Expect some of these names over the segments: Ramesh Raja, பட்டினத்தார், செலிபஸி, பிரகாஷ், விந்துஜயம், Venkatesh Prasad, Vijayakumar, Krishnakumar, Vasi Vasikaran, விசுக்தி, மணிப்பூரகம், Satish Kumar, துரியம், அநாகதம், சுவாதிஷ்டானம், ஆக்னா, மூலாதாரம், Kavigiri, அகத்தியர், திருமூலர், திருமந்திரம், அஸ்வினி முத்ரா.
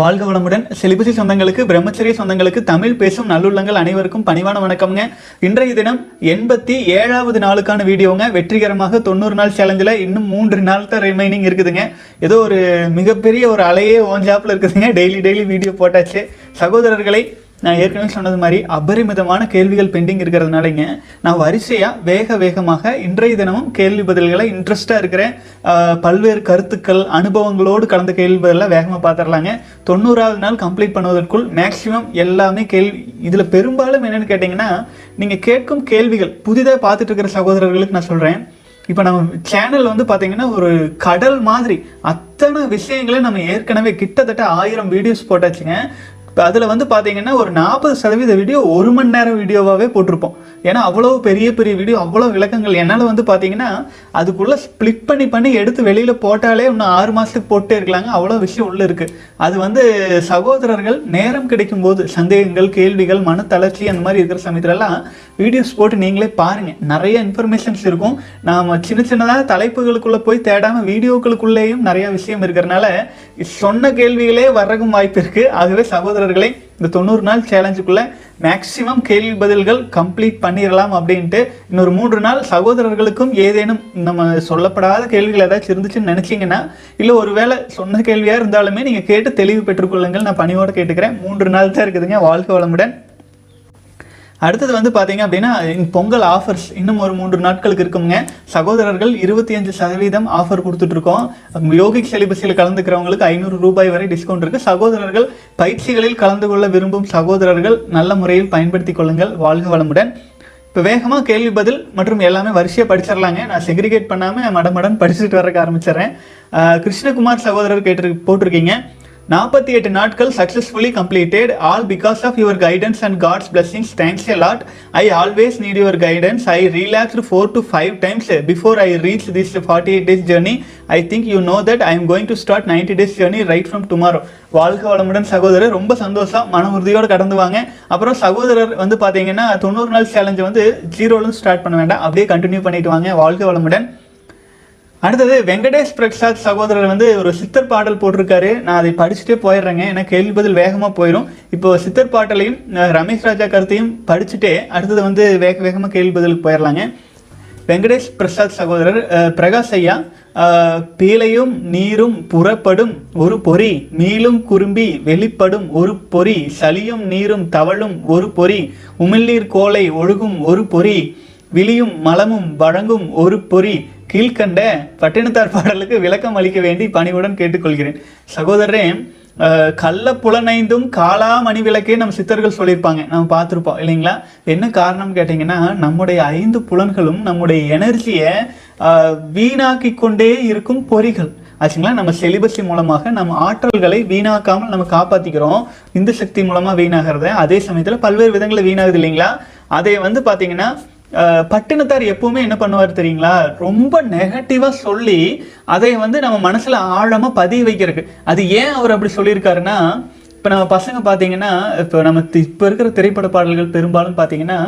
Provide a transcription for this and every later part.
வாழ்க வளமுடன். சிலிபசி சொந்தங்களுக்கு, பிரம்மச்சரிய சொந்தங்களுக்கு, தமிழ் பேசும் நல்லுள்ளங்கள் அனைவருக்கும் பணிவான வணக்கம்ங்க. இன்றைய தினம் 87வது நாளுக்கான வீடியோங்க. வெற்றிகரமாக 90 நாள் சேலஞ்சில் இன்னும் 3 நாள் தான் ரிமைனிங் இருக்குதுங்க. ஏதோ ஒரு மிகப்பெரிய ஒரு அலையே ஓஞ்சாப்பில் இருக்குதுங்க. டெய்லி வீடியோ போட்டாச்சு. சகோதரர்களை, நான் ஏற்கனவே சொன்னது மாதிரி அபரிமிதமான கேள்விகள் பெண்டிங் இருக்கிறதுனாலங்க நான் வரிசையாக வேகமாக இன்றைய தினமும் கேள்வி பதில்களை இன்ட்ரெஸ்ட்டாக இருக்கிற பல்வேறு கருத்துக்கள் அனுபவங்களோடு கலந்த கேள்வி பதிலாக வேகமாக பார்த்துடலாங்க. 90வது நாள் கம்ப்ளீட் பண்ணுவதற்குள் மேக்ஸிமம் எல்லாமே கேள்வி. இதில் பெரும்பாலும் என்னென்னு கேட்டிங்கன்னா, நீங்கள் கேட்கும் கேள்விகள் புதிதாக பார்த்துட்டு இருக்கிற சகோதரர்களுக்கு நான் சொல்கிறேன். இப்போ நம்ம சேனல் வந்து பார்த்திங்கன்னா ஒரு கடல் மாதிரி, அத்தனை விஷயங்களே நம்ம ஏற்கனவே கிட்டத்தட்ட 1000 வீடியோஸ் போட்டாச்சுங்க. இப்போ அதில் வந்து பார்த்திங்கன்னா ஒரு 40% வீடியோ 1 மணி நேரம் வீடியோவாகவே போட்டிருப்போம். ஏன்னா அவ்வளோ பெரிய வீடியோ, அவ்வளோ விளக்கங்கள். என்னால் வந்து பார்த்திங்கன்னா அதுக்குள்ளே ஸ்ப்ளிட் பண்ணி எடுத்து வெளியில் போட்டாலே இன்னும் 6 மாதத்துக்கு போட்டே இருக்கலாங்க. அவ்வளோ விஷயம் உள்ளே இருக்குது. அது வந்து சகோதரர்கள் நேரம் கிடைக்கும்போது சந்தேகங்கள், கேள்விகள், மன தளர்ச்சி, அந்த மாதிரி இருக்கிற சமயத்துலலாம் வீடியோஸ் போட்டு நீங்களே பாருங்கள். நிறைய இன்ஃபர்மேஷன்ஸ் இருக்கும். நாம் சின்னதாக தலைப்புகளுக்குள்ளே போய் தேடாமல் வீடியோக்களுக்குள்ளேயும் நிறையா விஷயம் இருக்கிறதுனால சொன்ன கேள்விகளே வர்றதுக்கும் வாய்ப்பு இருக்குது. ஆகவே சகோதரர், இந்த 90 நாள் சேலஞ்சுக்குள்ள மேக்ஸிமம் கேள்வி பதில்கள் கம்ப்ளீட் பண்ணிடலாம் அப்படின்ட்டு இன்னொரு 3 நாள் சகோதரர்களுக்கும் ஏதேனும் நம்ம சொல்லப்படாத கேள்விகள் ஏதாச்சும் இருந்துச்சுன்னு நினைச்சீங்கன்னா, இல்லை ஒருவேளை சொன்ன கேள்வியாக இருந்தாலுமே நீங்கள் கேட்டு தெளிவு பெற்றுக்கொள்ளுங்கள். நான் பணியோடு கேட்டுக்கிறேன். 3 நாள் தான் இருக்குதுங்க. வாழ்க வளமுடன். அடுத்தது வந்து பார்த்தீங்க அப்படின்னா, பொங்கல் ஆஃபர்ஸ் இன்னும் ஒரு 3 நாட்களுக்கு இருக்குங்க. சகோதரர்கள் 25% ஆஃபர் கொடுத்துட்ருக்கோம். யோகிக் சிலிபஸில் கலந்துக்கிறவங்களுக்கு 500 ரூபாய் வரை டிஸ்கவுண்ட் இருக்குது. சகோதரர்கள் பயிற்சிகளில் கலந்து கொள்ள விரும்பும் சகோதரர்கள் நல்ல முறையில் பயன்படுத்தி கொள்ளுங்கள். வாழ்க வளமுடன். இப்போ வேகமாக கேள்வி பதில் மற்றும் எல்லாமே வரிசையாக படிச்சிடலாங்க. நான் செக்ரிகேட் பண்ணாமல் மடமடன் படிச்சுட்டு வரக்க ஆரம்பிச்சிடறேன். கிருஷ்ணகுமார் சகோதரர் போட்டிருக்கீங்க, 48 நாட்கள் successfully completed, all because of your guidance and God's blessings. Thanks a lot. I always need your guidance. I relapsed 4 to 5 times before I reach this 48 days journey. I think you know that I am going to start 90 days journey right from tomorrow. வாழ்க வளமுடன் சகோதரர். ரொம்ப சந்தோஷம், மன உறுதியோடு கடந்து வாங்க. அப்புறம் சகோதரர் வந்து பார்த்தீங்கன்னா 90 நாள் சேலஞ்சு வந்து 0லேருந்து ஸ்டார்ட் பண்ண வேண்டாம், அப்படியே கண்டினியூ பண்ணிட்டு வாங்க. வாழ்க வளமுடன். அடுத்தது வெங்கடேஷ் பிரசாத் சகோதரர் வந்து ஒரு சித்தர் பாடல் போட்டிருக்காரு. நான் அதை படிச்சுட்டே போயிடுறேங்க, ஏன்னா கேள்வி பதில் வேகமாக போயிடும். இப்போ சித்தர் பாட்டலையும் ரமேஷ் ராஜா கருத்தையும் படிச்சுட்டே அடுத்தது வந்து வேகமாக கேள்வி பதிலுக்கு போயிடலாங்க. வெங்கடேஷ் பிரசாத் சகோதரர், பிரகாஷ் ஐயா, பீலையும் நீரும் புறப்படும் ஒரு பொறி, மீளும் குறும்பி வெளிப்படும் ஒரு பொறி, சளியும் நீரும் தவழும் ஒரு பொறி, உமிழ்நீர் கோலை ஒழுகும் ஒரு பொறி, விழியும் மலமும் வழங்கும் ஒரு பொறி. கீழ்கண்ட பட்டினத்தார் பாடலுக்கு விளக்கம் அளிக்க வேண்டி பணிவுடன் கேட்டுக்கொள்கிறேன். சகோதரரே, கள்ள புலனைந்தும் காலா மணி விளக்கே நம்ம சித்தர்கள் சொல்லியிருப்பாங்க, நம்ம பார்த்துருப்போம் இல்லைங்களா? என்ன காரணம் கேட்டிங்கன்னா, நம்முடைய 5 புலன்களும் நம்முடைய எனர்ஜியை வீணாக்கி கொண்டே இருக்கும் பொறிகள் ஆச்சுங்களா. நம்ம செலிபஸி மூலமாக நம்ம ஆற்றல்களை வீணாக்காமல் நம்ம காப்பாற்றிக்கிறோம். இந்து சக்தி மூலமாக வீணாகிறத அதே சமயத்தில் பல்வேறு விதங்களை வீணாகுது இல்லைங்களா? அதை வந்து பார்த்திங்கன்னா பட்டினத்தார் எப்பவுமே என்ன பண்ணுவார் தெரியுங்களா, ரொம்ப நெகட்டிவாக சொல்லி அதை வந்து நம்ம மனசில் ஆழமாக பதிய வைக்கிறதுக்கு. அது ஏன் அவர் அப்படி சொல்லியிருக்காருன்னா, இப்போ நம்ம பசங்க பார்த்தீங்கன்னா, இப்போ இருக்கிற திரைப்பட பாடல்கள் பெரும்பாலும் பார்த்தீங்கன்னா,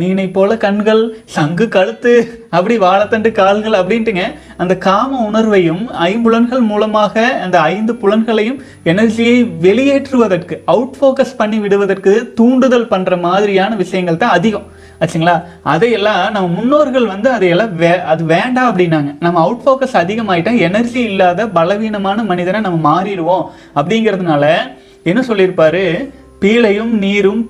மீனை போல கண்கள், சங்கு கழுத்து, அப்படி வாழைத்தண்டு கால்கள் அப்படின்ட்டுங்க அந்த காம உணர்வையும் 5 புலன்கள் மூலமாக அந்த 5 புலன்களையும் எனர்ஜியை வெளியேற்றுவதற்கு, அவுட் ஃபோக்கஸ் பண்ணி விடுவதற்கு தூண்டுதல் பண்ணுற மாதிரியான விஷயங்கள் தான் அதிகம் ஆச்சுங்களா. அதையெல்லாம் நம்ம முன்னோர்கள் வந்து அதையெல்லாம் அது வேண்டாம் அப்படின்னாங்க. நம்ம அவுட் ஃபோக்கஸ் அதிகமாகிட்டால் எனர்ஜி இல்லாத பலவீனமான மனிதனை நம்ம மாறிடுவோம். அப்படிங்கிறதுனால என்ன சொல்லியிருப்பாரு, பீலையும் நீரும்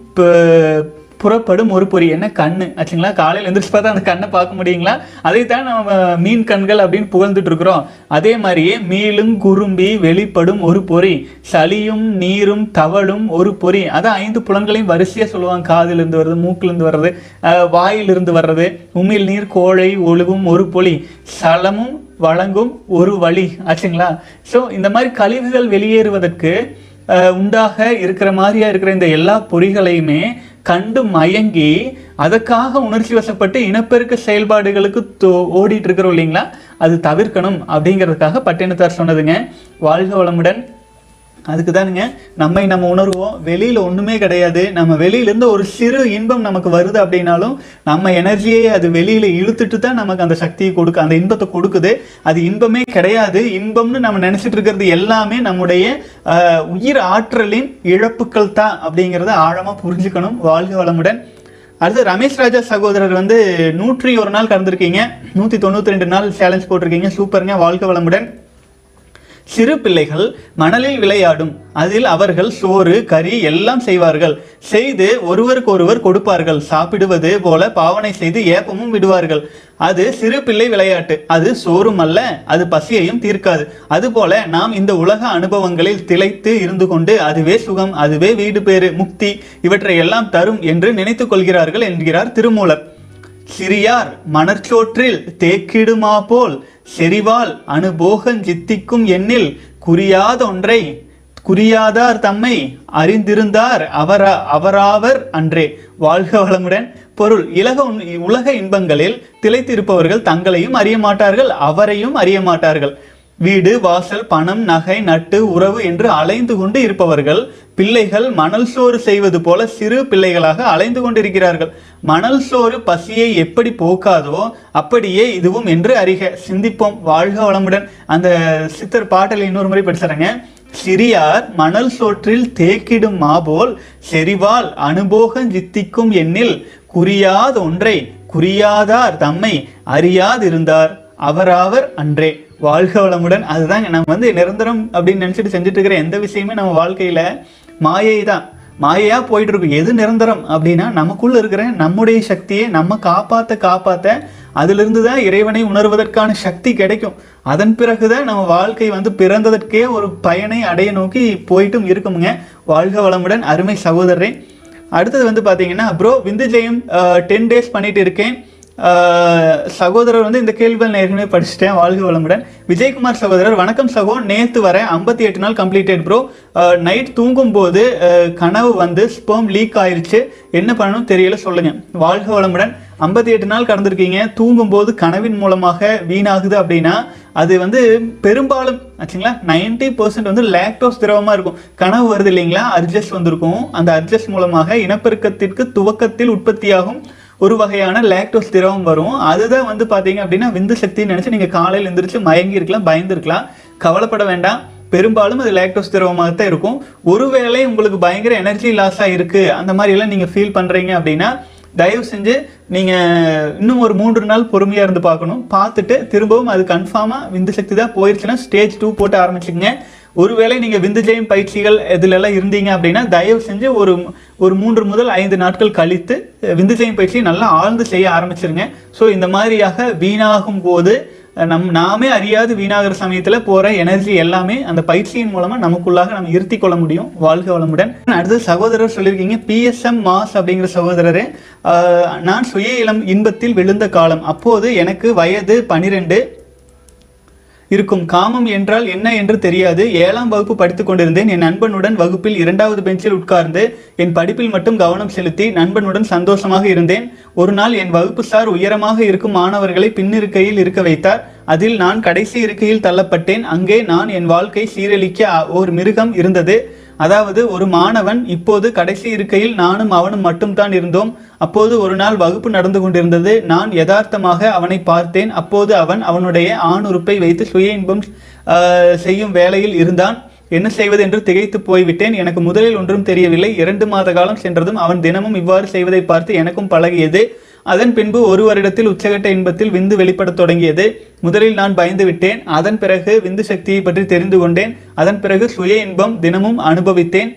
புறப்படும் ஒரு பொறி, என்ன கண்ணு ஆச்சுங்களா. காலையில் எழுந்திரிச்சு பார்த்தா அந்த கண்ணை பார்க்க முடியுங்களா? அதைத்தான் நம்ம மீன் கண்கள் அப்படின்னு புகழ்ந்துட்டு இருக்கிறோம். அதே மாதிரியே மீளும் குறும்பி வெளிப்படும் ஒரு பொறி, சளியும் நீரும் தவளும் ஒரு பொறி, அதான் 5 புலன்களையும் வரிசையாக சொல்லுவாங்க. காதிலிருந்து வர்றது, மூக்கிலிருந்து வர்றது, வாயிலிருந்து வர்றது, உமிழ் நீர் கோழை ஒழுகும் ஒரு பொலி, சலமும் வழங்கும் ஒரு வழி ஆச்சுங்களா. ஸோ இந்த மாதிரி கழிவுகள் வெளியேறுவதற்கு உண்டாக இருக்கிற மாதிரியா இருக்கிற இந்த எல்லா பொறிகளையுமே கண்டு மயங்கி அதற்காக உணர்ச்சி வசப்பட்டு இனப்பெருக்க செயல்பாடுகளுக்கு ஓடிட்டு இருக்கிறோம் இல்லைங்களா? அது தவிர்க்கணும் அப்படிங்கிறதுக்காக பட்டினத்தார் சொன்னதுங்க. வாழ்க வளமுடன். அதுக்கு தானுங்க நம்மை நம்ம உணர்வோம். வெளியில் ஒன்றுமே கிடையாது, நம்ம வெளியிலேருந்து ஒரு சிறு இன்பம் நமக்கு வருது அப்படின்னாலும் நம்ம எனர்ஜியை அது வெளியில் இழுத்துட்டு தான் நமக்கு அந்த சக்தியை கொடுக்க, அந்த இன்பத்தை கொடுக்குது. அது இன்பமே கிடையாது. இன்பம்னு நம்ம நினச்சிட்டு இருக்கிறது எல்லாமே நம்முடைய உயிர் ஆற்றலின் இழப்புக்கள் தான் அப்படிங்கிறத ஆழமாக புரிஞ்சுக்கணும். வாழ்க வளமுடன். அடுத்து ரமேஷ் ராஜா சகோதரர் 101 நாள் கடந்திருக்கீங்க, 192 நாள் சேலஞ்ச் போட்டிருக்கீங்க, சூப்பருங்க, வாழ்க வளமுடன். சிறு பிள்ளைகள் மணலில் விளையாடும், அதில் அவர்கள் சோறு கறி எல்லாம் செய்வார்கள், செய்து ஒருவருக்கு ஒருவர் கொடுப்பார்கள், சாப்பிடுவது போல பாவனை செய்து ஏப்பமும் விடுவார்கள். அது சிறு பிள்ளை விளையாட்டு, அது சோறும் அல்ல, அது பசியையும் தீர்க்காது. அதுபோல நாம் இந்த உலக அனுபவங்களில் திளைத்து இருந்து கொண்டு அதுவே சுகம், அதுவே வீடு பேறு, முக்தி இவற்றை எல்லாம் தரும் என்று நினைத்து கொள்கிறார்கள் என்கிறார் திருமூலர். சிறியார் மணற்சோற்றில் தேக்கிடுமா போல் செறிவால் அனுபோகஞ் சித்திக்கும் எண்ணில் குறியாதொன்றை குறியாதார் தம்மை அறிந்திருந்தார் அவராவர் அன்றே. வாழ்க வளமுடன். பொருள்: உலக இன்பங்களில் திளைத்திருப்பவர்கள் தங்களையும் அறிய மாட்டார்கள், அவரையும் அறிய மாட்டார்கள். வீடு, வாசல், பணம், நகை, நட்டு, உறவு என்று அலைந்து கொண்டு இருப்பவர்கள் பிள்ளைகள் மணல் சோறு செய்வது போல சிறு பிள்ளைகளாக அலைந்து கொண்டிருக்கிறார்கள். மணல் சோறு பசியை எப்படி போக்காதோ அப்படியே இதுவும் என்று அறிக. சிந்திப்போம். வாழ்க வளமுடன். அந்த சித்தர் பாட்டில் இன்னொரு முறை படிச்சுறேங்க. சிறியார் மணல் சோற்றில் தேக்கிடும் மாபோல் செறிவால் அனுபோகஞ் சித்திக்கும் எண்ணில் குறியாதொன்றை குறியாதார் தம்மை அறியாதிருந்தார் அவராவர் அன்றே. வாழ்க வளமுடன். அதுதான் நம்ம நிரந்தரம் அப்படின்னு நினச்சிட்டு செஞ்சுட்டு இருக்கிற எந்த விஷயமே நம்ம வாழ்க்கையில் மாயை தான், மாயையாக போயிட்டு இருக்கும். எது நிரந்தரம் அப்படின்னா நமக்குள்ளே இருக்கிற நம்முடைய சக்தியை நம்ம காப்பாற்ற அதிலிருந்து தான் இறைவனை உணர்வதற்கான சக்தி கிடைக்கும். அதன் பிறகுதான் நம்ம வாழ்க்கை பிறந்ததற்கே ஒரு பயனை அடைய நோக்கி போயிட்டும் இருக்குமுங்க. வாழ்க வளமுடன் அருமை சகோதரரே. அடுத்தது பார்த்தீங்கன்னா, ப்ரோ விந்துஜெயம் 10 days பண்ணிட்டு இருக்கேன். சகோதரர் இந்த கேள்விகள் நேர்கனவே படிச்சுட்டேன். வாழ்க வளமுடன். விஜயகுமார் சகோதரர் வணக்கம் சகோ, நேற்று வர 58 நாள் கம்ப்ளீட்டட் ப்ரோ. நைட் தூங்கும்போது கனவு ஸ்பெர்ம் லீக் ஆயிடுச்சு, என்ன பண்ணணும் தெரியல சொல்லுங்க. வாழ்க வளமுடன். 58 நாள் கடந்திருக்கீங்க. தூங்கும்போது கனவின் மூலமாக வீணாகுது அப்படின்னா அது பெரும்பாலும் ஆச்சுங்களா 90% லாக்டோஸ் திரவமாக இருக்கும். கனவு வருது இல்லைங்களா, அட்ஜஸ்ட் வந்திருக்கும். அந்த அட்ஜஸ்ட் மூலமாக இனப்பெருக்கத்திற்கு துவக்கத்தில் உற்பத்தியாகும் ஒரு வகையான லாக்டோஸ் திரவம் வரும். அதுதான் பார்த்தீங்க அப்படின்னா விந்து சக்தின்னு நினச்சி நீங்கள் காலையில் எழுந்திரிச்சு மயங்கி இருக்கலாம், பயந்துருக்கலாம். கவலைப்பட வேண்டாம், பெரும்பாலும் அது லாக்டோஸ் திரவமாக தான் இருக்கும். ஒருவேளை உங்களுக்கு பயங்கர எனர்ஜி லாஸாக இருக்குது, அந்த மாதிரிலாம் நீங்கள் ஃபீல் பண்ணுறீங்க அப்படின்னா தயவு செஞ்சு நீங்கள் இன்னும் ஒரு 3 நாள் பொறுமையாக இருந்து பார்க்கணும். பார்த்துட்டு திரும்பவும் அது கன்ஃபார்மாக விந்து சக்தி தான் போயிடுச்சுன்னா ஸ்டேஜ் 2 போட்டு ஆரம்பிச்சுக்கங்க. ஒருவேளை நீங்கள் விந்துஜெயம் பயிற்சிகள் இதிலெல்லாம் இருந்தீங்க அப்படின்னா தயவு செஞ்சு ஒரு 3 முதல் 5 நாட்கள் கழித்து விந்துஜெயம் பயிற்சியை நல்லா ஆழ்ந்து செய்ய ஆரம்பிச்சிருங்க. ஸோ இந்த மாதிரியாக வீணாகும் போது நாமே அறியாது வீணாகிற சமயத்தில் போகிற எனர்ஜி எல்லாமே அந்த பயிற்சியின் மூலமாக நமக்குள்ளாக நம்ம இருத்தி கொள்ள முடியும். வாழ்க வளமுடன். அடுத்து சகோதரர் சொல்லியிருக்கீங்க, PSM மாஸ் அப்படிங்கிற சகோதரர், நான் சுய இளம் இன்பத்தில் விழுந்த காலம், அப்போது எனக்கு வயது 12 இருக்கும். காமம் என்றால் என்ன என்று தெரியாது. 7ஆம் வகுப்பு படித்துக் கொண்டிருந்தேன். என் நண்பனுடன் வகுப்பில் 2வது பெஞ்சில் உட்கார்ந்து என் படிப்பில் மட்டும் கவனம் செலுத்தி நண்பனுடன் சந்தோஷமாக இருந்தேன். ஒரு நாள் என் வகுப்பு சார் உயரமாக இருக்கும் மாணவர்களை பின்னிருக்கையில் இருக்க வைத்தார். அதில் நான் கடைசி இருக்கையில் தள்ளப்பட்டேன். அங்கே நான் என் வாழ்க்கை சீரழிக்க ஒரு மிருகம் இருந்தது. அதாவது ஒரு மாணவன், இப்போது கடைசி இருக்கையில் நானும் அவனும் மட்டும்தான் இருந்தோம். அப்போது ஒரு நாள் வகுப்பு நடந்து கொண்டிருந்தது. நான் யதார்த்தமாக அவனை பார்த்தேன். அப்போது அவன் அவனுடைய ஆண் உறுப்பை வைத்து சுய இன்பம் செய்யும் வேலையில் இருந்தான். என்ன செய்வது என்று திகைத்து போய்விட்டேன். எனக்கு முதலில் ஒன்றும் தெரியவில்லை. 2 மாத காலம் சென்றதும் அவன் தினமும் இவ்வாறு செய்வதை பார்த்து எனக்கும் பழகியது. அதன் பின்பு 1 வருடத்தில் உச்சகட்ட இன்பத்தில் விந்து வெளிப்படத் தொடங்கியது. முதலில் நான் பயந்து விட்டேன். அதன் பிறகு விந்து சக்தியை பற்றி தெரிந்து கொண்டேன். அதன் பிறகு சுய இன்பம் தினமும் அனுபவித்தேன்.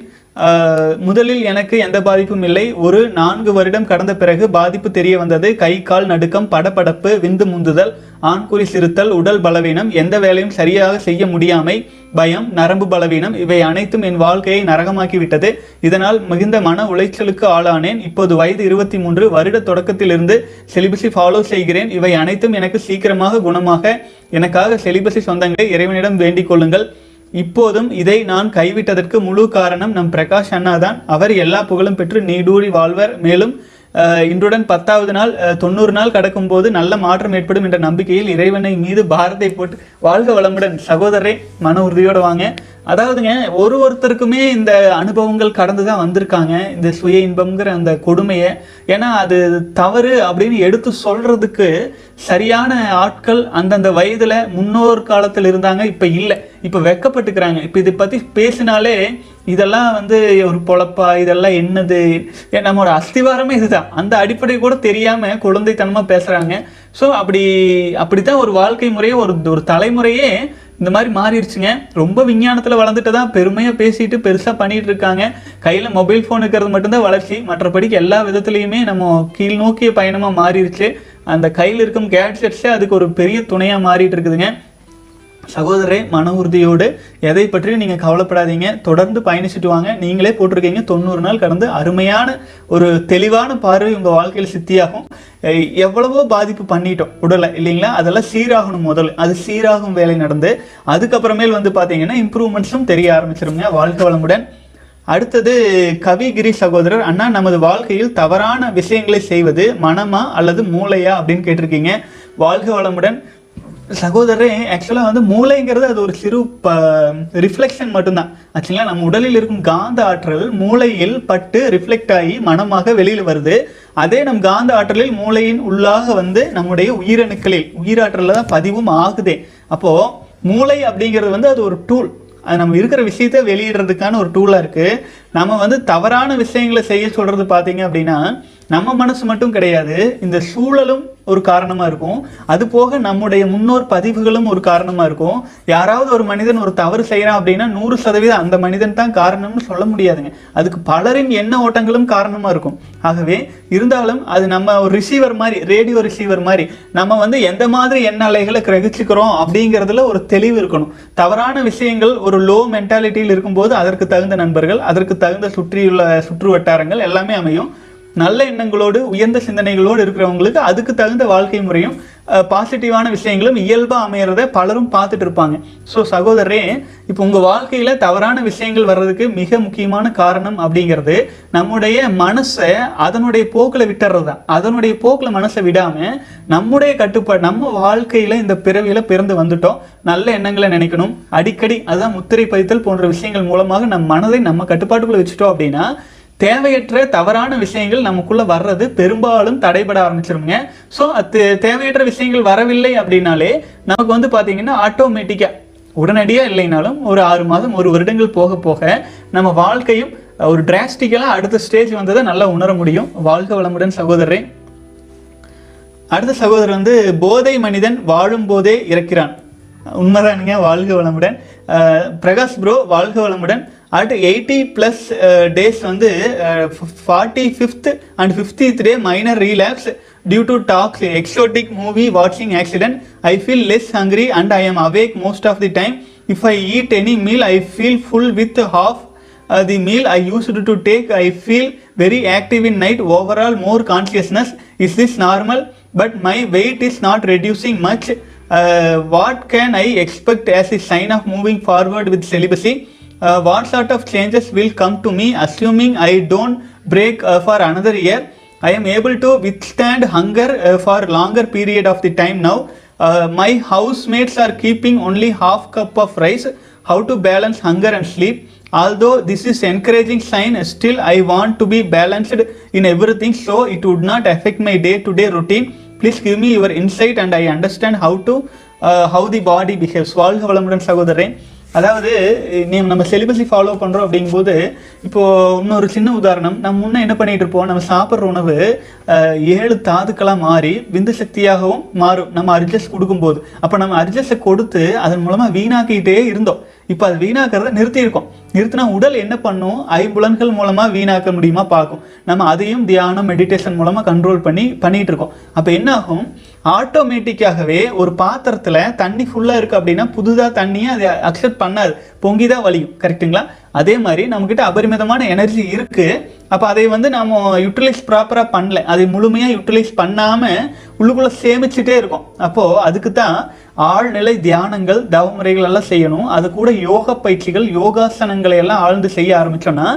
முதலில் எனக்கு எந்த பாதிப்பும் இல்லை. ஒரு 4 வருடம் கடந்த பிறகு பாதிப்பு தெரிய வந்தது. கை கால் நடுக்கம், படப்படப்பு, விந்து முந்துதல், ஆண்குறி சிறுத்தல், உடல் பலவீனம், எந்த வேலையும் சரியாக செய்ய முடியாமை, பயம், நரம்பு பலவீனம் இவை அனைத்தும் என் வாழ்க்கையை நரகமாக்கிவிட்டது. இதனால் மிகுந்த மன உளைச்சலுக்கு ஆளானேன். இப்போது வயது 23, வருட தொடக்கத்திலிருந்து செலிபஸை ஃபாலோ செய்கிறேன். இவை அனைத்தும் எனக்கு சீக்கிரமாக குணமாக எனக்காக செலிபஸை சொந்தங்களை இறைவனிடம் வேண்டிக் கொள்ளுங்கள். இப்போதும் இதை நான் கைவிட்டதற்கு முழு காரணம் நம் பிரகாஷ் அண்ணா தான். அவர் எல்லா புகழும் பெற்று நீடூழி வாழ்வர். மேலும் இன்றுடன் 10வது நாள் 90 நாள் கடக்கும் போது நல்ல மாற்றம் ஏற்படும் என்ற நம்பிக்கையில் இறைவனை மீது பாரத்தை போட்டு வாழ்க வளமுடன் சகோதரரை. மன உறுதியோடு வாங்க. அதாவதுங்க ஒருத்தருக்குமே இந்த அனுபவங்கள் கடந்து தான் வந்திருக்காங்க, இந்த சுய இன்பம்ங்கிற அந்த கொடுமையை. ஏன்னா அது தவறு அப்படின்னு எடுத்து சொல்கிறதுக்கு சரியான ஆட்கள் அந்தந்த வயதில் முன்னோர் காலத்தில் இருந்தாங்க, இப்போ இல்லை, இப்போ வெக்கப்பட்டுக்கிறாங்க. இப்போ இதை பற்றி பேசினாலே இதெல்லாம் வந்து ஒரு பொழப்பா, இதெல்லாம் என்னது, நம்மளோட அஸ்திவாரமே இதுதான், அந்த அடிப்படை கூட தெரியாமல் குழந்தைத்தனமாக பேசுகிறாங்க. ஸோ அப்படித்தான் ஒரு வாழ்க்கை முறையே, ஒரு தலைமுறையே இந்த மாதிரி மாறிடுச்சுங்க. ரொம்ப விஞ்ஞானத்தில் வளர்ந்துட்டு தான் பெருமையாக பேசிட்டு பெருசாக பண்ணிகிட்டு இருக்காங்க. கையில் மொபைல் ஃபோன் இருக்கிறது மட்டும்தான் வளர்ச்சி, மற்றபடிக்கு எல்லா விதத்துலேயுமே நம்ம கீழ் நோக்கிய பயணமாக மாறிடுச்சு. அந்த கையில் இருக்கும் கேட்ஜெட்ஸே அதுக்கு ஒரு பெரிய துணையாக மாறிட்டு இருக்குதுங்க. சகோதரரே, மன உறுதியோடு எதை பற்றியும் நீங்கள் கவலைப்படாதீங்க, தொடர்ந்து பயணிச்சுட்டு வாங்க. நீங்களே போட்டிருக்கீங்க 90 நாள் கடந்து அருமையான ஒரு தெளிவான பார்வை உங்கள் வாழ்க்கையில் சித்தியாகும். எவ்வளவோ பாதிப்பு பண்ணிட்டோம் உடலை இல்லைங்களா, அதெல்லாம் சீராகணும். முதல்ல அது சீராகும் வேலை நடந்து அதுக்கப்புறமேல் வந்து பார்த்தீங்கன்னா இம்ப்ரூவ்மெண்ட்ஸும் தெரிய ஆரம்பிச்சிருங்க. வாழ்க்கை வளமுடன். அடுத்தது கவிகிரி சகோதரர், அண்ணா நமது வாழ்க்கையில் தவறான விஷயங்களை செய்வது மனமா அல்லது மூளையா அப்படின்னு கேட்டிருக்கீங்க. வாழ்க வளமுடன் சகோதரே. ஆக்சுவலாக வந்து மூளைங்கிறது அது ஒரு சிறு ரிஃப்ளெக்ஷன் மட்டும்தான் ஆக்சுவலாக. நம்ம உடலில் இருக்கும் காந்த ஆற்றல் மூளையில் பட்டு ரிஃப்ளெக்ட் ஆகி மனமாக வெளியில் வருது. அதே நம் காந்த ஆற்றலில் மூளையின் உள்ளாக வந்து நம்முடைய உயிரணுக்களில் உயிராற்றலில் தான் பதிவும் ஆகுதே. அப்போது மூளை அப்படிங்கிறது வந்து அது ஒரு டூல், அது நம்ம இருக்கிற விஷயத்தை வெளியிடுறதுக்கான ஒரு டூலாக இருக்குது. நம்ம வந்து தவறான விஷயங்களை செய்ய சொல்கிறது பார்த்தீங்க அப்படின்னா நம்ம மனசு மட்டும் கிடையாது, இந்த சூழலும் ஒரு காரணமாக இருக்கும். அது போக நம்முடைய முன்னோர் பதிவுகளும் ஒரு காரணமாக இருக்கும். யாராவது ஒரு மனிதன் ஒரு தவறு செய்கிறான் அப்படின்னா 100% அந்த மனிதன் தான் காரணம்னு சொல்ல முடியாதுங்க. அதுக்கு பலரின் எண்ண ஓட்டங்களும் காரணமாக இருக்கும். ஆகவே இருந்தாலும் அது நம்ம ஒரு ரிசீவர் மாதிரி, ரேடியோ ரிசீவர் மாதிரி, நம்ம வந்து எந்த மாதிரி எண்ண அலைகளை கிரகிச்சுக்கிறோம் அப்படிங்கிறதுல ஒரு தெளிவு இருக்கணும். தவறான விஷயங்கள் ஒரு லோ மென்டாலிட்டியில் இருக்கும்போது அதற்கு தகுந்த நண்பர்கள், அதற்கு தகுந்த சுற்று வட்டாரங்கள் எல்லாமே அமையும். நல்ல எண்ணங்களோடு உயர்ந்த சிந்தனைகளோடு இருக்கிறவங்களுக்கு அதுக்கு தகுந்த வாழ்க்கை முறையும் பாசிட்டிவான விஷயங்களும் இயல்பாக அமைகிறத பலரும் பார்த்துட்டு இருப்பாங்க. ஸோ சகோதரரே, இப்போ உங்கள் வாழ்க்கையில் தவறான விஷயங்கள் வர்றதுக்கு மிக முக்கியமான காரணம் அப்படிங்கிறது நம்முடைய மனசை அதனுடைய போக்கில் விட்டுறது தான். அதனுடைய போக்கில் மனசை விடாமல் நம்முடைய கட்டுப்பாடு, நம்ம வாழ்க்கையில் இந்த பிறவியில் பிறந்து வந்துட்டோம், நல்ல எண்ணங்களை நினைக்கணும் அடிக்கடி. அதுதான் முத்திரை பதித்தல் போன்ற விஷயங்கள் மூலமாக நம் மனதை நம்ம கட்டுப்பாட்டுக்குள்ளே வச்சுட்டோம் அப்படின்னா தேவையற்ற தவறான விஷயங்கள் நமக்குள்ளே வர்றது பெரும்பாலும் தடைபட ஆரம்பிச்சிருங்க. ஸோ அது தேவையற்ற விஷயங்கள் வரவில்லை அப்படின்னாலே நமக்கு வந்து பார்த்தீங்கன்னா ஆட்டோமேட்டிக்காக உடனடியாக இல்லைனாலும் ஒரு 6 மாதம் 1 வருடங்கள் போக போக நம்ம வாழ்க்கையும் ஒரு டிராஸ்டிக்கலாக அடுத்த ஸ்டேஜ் வந்ததை நல்லா உணர முடியும். வாழ்க வளமுடன் சகோதரரே. அடுத்த சகோதரர் வந்து போதை மனிதன் வாழும் போதே இறக்கிறான். உண்மைதானுங்க. வாழ்க வளமுடன் பிரகாஷ் ப்ரோ. வாழ்க வளமுடன். அடுத்து 80+ டேஸ் வந்து 45th and 50th day minor relapse due to talks exotic movie வாட்சிங் accident. I feel less hungry and I am awake most of the time. If I eat any meal I feel full with half the meal I used to take. I feel very active in night. Overall more consciousness. Is this normal? But my weight is not reducing much. What can I expect as a sign of moving forward with celibacy? What sort of changes will come to me assuming I don't break for another year? I am able to withstand hunger for longer period of the time now. My housemates are keeping only half cup of rice. How to balance hunger and sleep? Although this is encouraging sign, still I want to be balanced in everything so it would not affect my day-to-day routine. Please give me your insight and I understand how the body behaves. வாழ்க வளமுடன் சகோதரே. அதாவது நம்ம செலிபஸை follow பண்ணுறோம் அப்படிங்கும்போது இப்போது இன்னொரு சின்ன உதாரணம், நம்ம முன்னே என்ன பண்ணிகிட்டு இருப்போம், நம்ம சாப்பிட்ற உணவு 7 தாதுக்களாக மாறி விந்து சக்தியாகவும் மாறும் நம்ம அட்ஜஸ்ட் கொடுக்கும்போது. அப்போ நம்ம அட்ஜஸ்ட்டை கொடுத்து அதன் மூலமாக வீணாக்கிட்டே இருந்தோம். இப்போ அது வீணாக்கிறத நிறுத்தியிருக்கோம். நிறுத்தினா உடல் என்ன பண்ணும், ஐம்புலன்கள் மூலமாக வீணாக்க முடியுமா பார்க்கும். நம்ம அதையும் தியானம் மெடிடேஷன் மூலமாக கண்ட்ரோல் பண்ணிகிட்டு இருக்கோம். அப்போ என்னாகும், ஆட்டோமேட்டிக்காகவே ஒரு பாத்திரத்தில் தண்ணி ஃபுல்லாக இருக்குது அப்படின்னா புதுதாக தண்ணியை அதை அக்செப்ட் பண்ணாது, பொங்கி தான் வலியும். கரெக்டுங்களா? அதே மாதிரி நம்மக்கிட்ட அபரிமிதமான எனர்ஜி இருக்குது, அப்போ அதை வந்து நம்ம யூட்டிலைஸ் ப்ராப்பராக பண்ணல, அதை முழுமையாக யூட்டிலைஸ் பண்ணாமல் உள்ளுக்குள்ளே சேமிச்சுட்டே இருக்கோம். அப்போது அதுக்கு தான் ஆழ்நிலை தியானங்கள், தவமுறைகள் எல்லாம் செய்யணும். அது கூட யோக பயிற்சிகள், யோகாசனங்களை எல்லாம் ஆழ்ந்து செய்ய ஆரம்பித்தோன்னா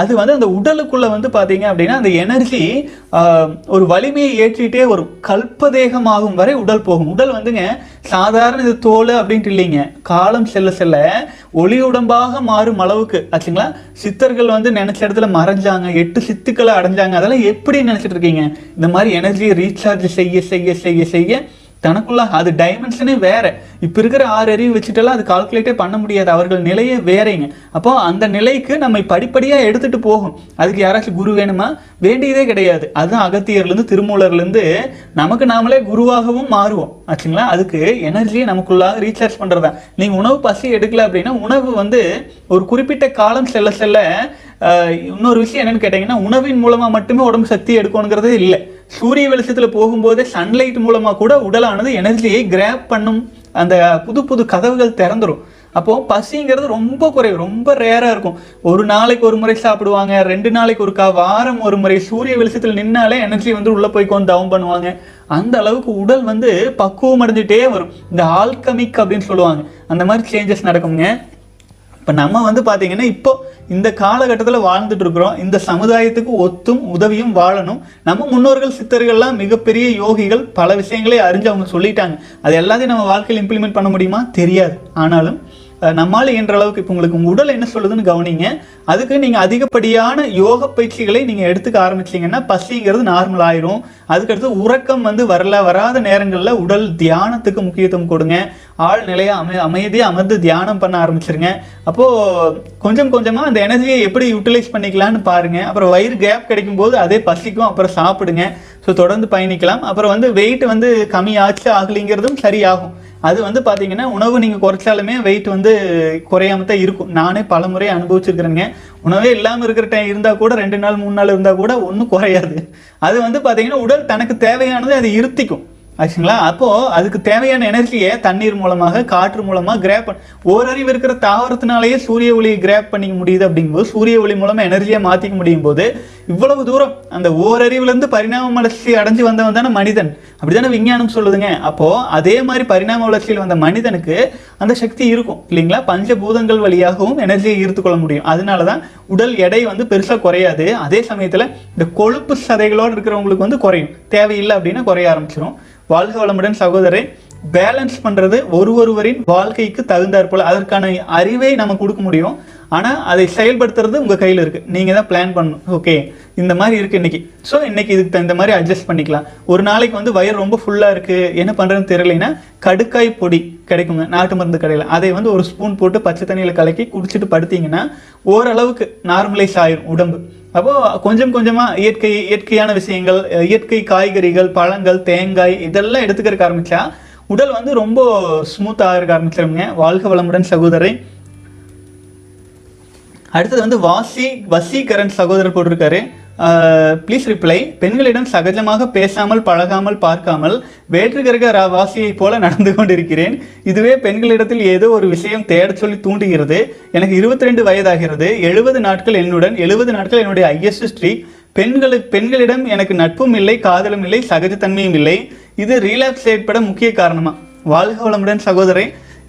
அது வந்து அந்த உடலுக்குள்ளே வந்து பார்த்தீங்க அப்படின்னா அந்த எனர்ஜி ஒரு வலிமையை ஏற்றிட்டே ஒரு கல்பதேகமாகும் வரை உடல் போகும். உடல் வந்துங்க சாதாரண இது தோல் அப்படின்ட்டு இல்லைங்க, காலம் செல்ல செல்ல ஒளி உடம்பாக மாறும் அளவுக்கு ஆச்சுங்களா. சித்தர்கள் வந்து நினச்ச இடத்துல மறைஞ்சாங்க, 8 சித்துக்களை அடைஞ்சாங்க, அதெல்லாம் எப்படி நினச்சிட்டு இருக்கீங்க? இந்த மாதிரி எனர்ஜியை ரீசார்ஜ் செய்ய செய்ய செய்ய செய்ய தனக்குள்ள அது டைமென்ஷனே வேறு. இப்போ இருக்கிற 6 அறிவு வச்சுட்டெல்லாம் அது கால்குலேட்டே பண்ண முடியாது, அவர்கள் நிலையே வேறேங்க. அப்போ அந்த நிலைக்கு நம்ம படிப்படியாக எடுத்துகிட்டு போகும். அதுக்கு யாராச்சும் குரு வேணுமா? வேண்டியதே கிடையாது. அதுதான் அகத்தியர்லேருந்து திருமூலர்லேருந்து நமக்கு நாமளே குருவாகவும் மாறுவோம் ஆச்சுங்களா. அதுக்கு எனர்ஜியை நமக்குள்ளாக ரீசார்ஜ் பண்ணுறது தான். நீங்கள் உணவு பசி எடுக்கல அப்படின்னா உணவு வந்து ஒரு குறிப்பிட்ட காலம் செல்ல செல்ல இன்னொரு விஷயம் என்னென்னு கேட்டிங்கன்னா, உணவின் மூலமாக மட்டுமே உடம்பு சக்தி எடுக்கணுங்கிறதே இல்லை. சூரிய வெளிச்சத்தில் போகும்போதே சன்லைட் மூலமாக கூட உடலானது எனர்ஜியை கிராப் பண்ணும், அந்த புது புது கதவுகள் திறந்துடும். அப்போது பசிங்கிறது ரொம்ப குறைவு, ரொம்ப ரேராக இருக்கும். 1 நாளைக்கு 1 முறை சாப்பிடுவாங்க, 2 நாளைக்கு ஒருக்கா, வாரம் 1 முறை சூரிய வெளிச்சத்தில் நின்னாலே எனர்ஜி வந்து உள்ளே போய்க்கொண்டு டவுன் பண்ணுவாங்க. அந்த அளவுக்கு உடல் வந்து பக்குவம் அடைஞ்சிட்டே வரும். இந்த ஆல்கமிக் அப்படின்னு சொல்லுவாங்க, அந்த மாதிரி சேஞ்சஸ் நடக்குங்க. இப்போ நம்ம வந்து பார்த்தீங்கன்னா இப்போ இந்த காலகட்டத்தில் வாழ்ந்துட்டு இருக்கிறோம். இந்த சமுதாயத்துக்கு ஒத்தும் உதவியும் வாழணும். நம்ம முன்னோர்கள் சித்தர்கள்லாம் மிகப்பெரிய யோகிகள், பல விஷயங்களே அறிஞ்சு அவங்க சொல்லிட்டாங்க. அது எல்லாத்தையும் நம்ம வாழ்க்கையில் இம்ப்ளிமெண்ட் பண்ண முடியுமா? தெரியாது. ஆனாலும் நம்மளால் என்ற அளவுக்கு இப்போ உங்களுக்கு உங்கள் உடல் என்ன சொல்லுதுன்னு கவனிங்க. அதுக்கு நீங்கள் அதிகப்படியான யோக பயிற்சிகளை நீங்கள் எடுத்துக்க ஆரம்பிச்சிங்கன்னா பசிங்கிறது நார்மல் ஆயிரும். அதுக்கடுத்து உறக்கம் வந்து வராத நேரங்களில் உடல் தியானத்துக்கு முக்கியத்துவம் கொடுங்க. ஆள் நிலையாக அமைதியாக அமர்ந்து தியானம் பண்ண ஆரம்பிச்சிருங்க. அப்போது கொஞ்சம் கொஞ்சமாக அந்த எனர்ஜியை எப்படி யூட்டிலைஸ் பண்ணிக்கலான்னு பாருங்கள். அப்புறம் வயிறு கேப் கிடைக்கும்போது அதே பசிக்கும், அப்புறம் சாப்பிடுங்க. ஸோ தொடர்ந்து பயணிக்கலாம். அப்புறம் வந்து வெயிட் வந்து கம்மியாச்சு ஆகலைங்கிறதும் சரியாகும். அது வந்து பார்த்தீங்கன்னா உணவு நீங்கள் குறைச்சாலுமே வெயிட் வந்து குறையாம தான் இருக்கும். நானே பல முறை அனுபவிச்சுருக்குறேங்க. உணவே இல்லாமல் இருக்கிற டைம் இருந்தால் கூட 2 நாள் 3 நாள் இருந்தால் கூட ஒன்றும் குறையாது. அது வந்து பார்த்தீங்கன்னா உடல் தனக்கு தேவையானது அது இருத்திக்கும் ஆச்சுங்களா. அப்போது அதுக்கு தேவையான எனர்ஜியை தண்ணீர் மூலமாக, காற்று மூலமாக கிராப் ஓரறிவு இருக்கிற தாவரத்தினாலேயே சூரிய ஒளியை கிராப் பண்ணிக்க முடியுது. அப்படிங்கும்போது சூரிய ஒளி மூலமாக எனர்ஜியை மாற்றிக்க முடியும் போது இவ்வளவு தூரம் அந்த ஓரறிவுலேருந்து பரிணாம வளர்ச்சி அடைஞ்சு வந்தவன் தானே மனிதன், அப்படி தானே விஞ்ஞானம் சொல்லுதுங்க. அப்போது அதே மாதிரி பரிணாம வளர்ச்சியில் வந்த மனிதனுக்கு அந்த சக்தி இருக்கும் இல்லைங்களா. பஞ்சபூதங்கள் வழியாகவும் எனர்ஜியை ஈர்த்துக்கொள்ள முடியும். அதனால தான் உடல் எடை வந்து பெருசாக குறையாது. அதே சமயத்தில் இந்த கொழுப்பு சதைகளோடு இருக்கிறவங்களுக்கு வந்து குறையும், தேவையில்லை அப்படின்னா குறைய ஆரம்பிச்சிடும். வாழ்க வளமுடன் சகோதரே. பேலன்ஸ் பண்ணுறது ஒருவரின் வாழ்க்கைக்கு தகுந்தாற்போல் அதற்கான அறிவை நம்ம கொடுக்க முடியும். ஆனால் அதை செயல்படுத்துறது உங்கள் கையில் இருக்குது. நீங்கள் தான் பிளான் பண்ணணும். ஓகே, இந்த மாதிரி இருக்குது இன்றைக்கி, ஸோ இன்றைக்கி இதுக்கு தகுந்த மாதிரி அட்ஜஸ்ட் பண்ணிக்கலாம். ஒரு நாளைக்கு வந்து வயிறு ரொம்ப ஃபுல்லாக இருக்குது, என்ன பண்ணுறதுன்னு தெரியலைன்னா கடுக்காய் பொடி கிடைக்குங்க நாட்டு மருந்து கடையில். அதை வந்து 1 ஸ்பூன் போட்டு பச்சை தண்ணியில் கலக்கி குடிச்சிட்டு படுத்திங்கன்னா ஓரளவுக்கு நார்மலைஸ் ஆயிரும் உடம்பு. அப்போது கொஞ்சம் கொஞ்சமாக இயற்கையான விஷயங்கள், இயற்கை காய்கறிகள், பழங்கள், தேங்காய் இதெல்லாம் எடுத்துக்கிறக்க ஆரம்பித்தா உடல் வந்து ரொம்ப ஸ்மூத்தாக இருக்க ஆரம்பிச்சிருங்க. வாழ்க வளமுடன் சகோதரரை. அடுத்தது வந்து வாசி வசீகரன் சகோதரர் போட்டிருக்காரு. Please reply. பெண்களிடம் சகஜமாக பேசாமல் பழகாமல் பார்க்காமல் வேற்றுகிரக வாசியை போல நடந்து கொண்டிருக்கிறேன். இதுவே பெண்களிடத்தில் ஏதோ ஒரு விஷயம் தேட சொல்லி தூண்டுகிறது. எனக்கு 22 வயதாகிறது. 70 நாட்கள் என்னுடன், 70 நாட்கள் என்னுடைய ஐஎஸ் ஹிஸ்ட்ரி. பெண்களிடம் எனக்கு நட்பும் இல்லை, காதலும் இல்லை, சகஜத்தன்மையும் இல்லை. இது ரீலாப்ஸ் ஏற்பட முக்கிய காரணமா? வாழ்க வளமுடன் சகோதரே.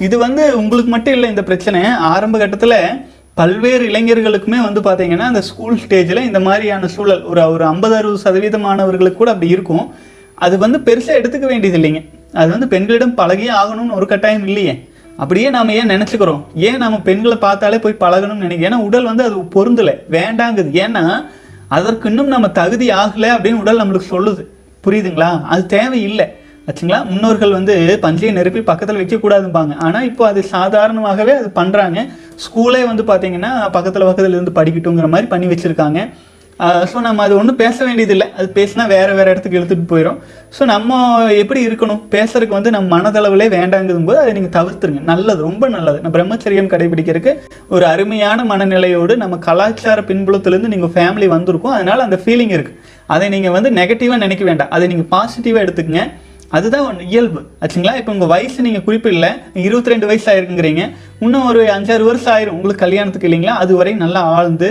இது வந்து உங்களுக்கு மட்டும் இல்லை இந்த பிரச்சனை. ஆரம்ப கட்டத்தில் பல்வேறு இளைஞர்களுக்குமே வந்து பார்த்தீங்கன்னா அந்த ஸ்கூல் ஸ்டேஜில் இந்த மாதிரியான சூழல் ஒரு 50-60% கூட அப்படி இருக்கும். அது வந்து பெருசாக எடுத்துக்க வேண்டியது இல்லைங்க. அது வந்து பெண்களிடம் பழகியே ஆகணும்னு ஒரு கட்டாயம் இல்லையே. அப்படியே நாம் ஏன் நினச்சிக்கிறோம், ஏன் நம்ம பெண்களை பார்த்தாலே போய் பழகணும்னு நினைக்கிறோம்? ஏன்னா உடல் வந்து அது பொருந்தலை, வேண்டாங்குது. ஏன்னா அதற்கு இன்னும் நம்ம தகுதி ஆகலை அப்படின்னு உடல் நம்மளுக்கு சொல்லுது. புரியுதுங்களா? அது தேவையில்லை ஆச்சுங்களா. முன்னோர்கள் வந்து பஞ்சையை நெருப்பி பக்கத்தில் வைக்கக்கூடாதும்பாங்க. ஆனால் இப்போ அது சாதாரணமாகவே அது பண்ணுறாங்க. ஸ்கூலே வந்து பார்த்திங்கன்னா பக்கத்தில் இருந்து படிக்கட்டுங்கிற மாதிரி பண்ணி வச்சுருக்காங்க. ஸோ நம்ம அது ஒன்றும் பேச வேண்டியதில்லை. அது பேசினா வேறு இடத்துக்கு எடுத்துகிட்டு போயிடும். ஸோ நம்ம எப்படி இருக்கணும் பேசுறதுக்கு வந்து நம்ம மனதளவுலே வேண்டாங்கும் போது அதை நீங்கள் தவிர்த்துருங்க. நல்லது, ரொம்ப நல்லது. நம்ம பிரம்மச்சரியம் கடைபிடிக்கிறதுக்கு ஒரு அருமையான மனநிலையோடு நம்ம கலாச்சார பின்புலத்திலேருந்து நீங்கள் ஃபேமிலி வந்திருக்கும். அதனால் அந்த ஃபீலிங் இருக்குது. அதை நீங்கள் வந்து நெகட்டிவாக நினைக்க வேண்டாம், அதை நீங்கள் பாசிட்டிவாக எடுத்துக்கங்க. அதுதான் இயல்பு ஆச்சுங்களா. இப்போ உங்கள் வயசு நீங்கள் குறிப்பிடல, 22 வயசு ஆயிருக்குங்கிறீங்க. இன்னும் ஒரு 5-6 வருஷம் ஆயிரும் உங்களுக்கு கல்யாணத்துக்கு இல்லைங்களா. அது வரையும் நல்லா ஆழ்ந்து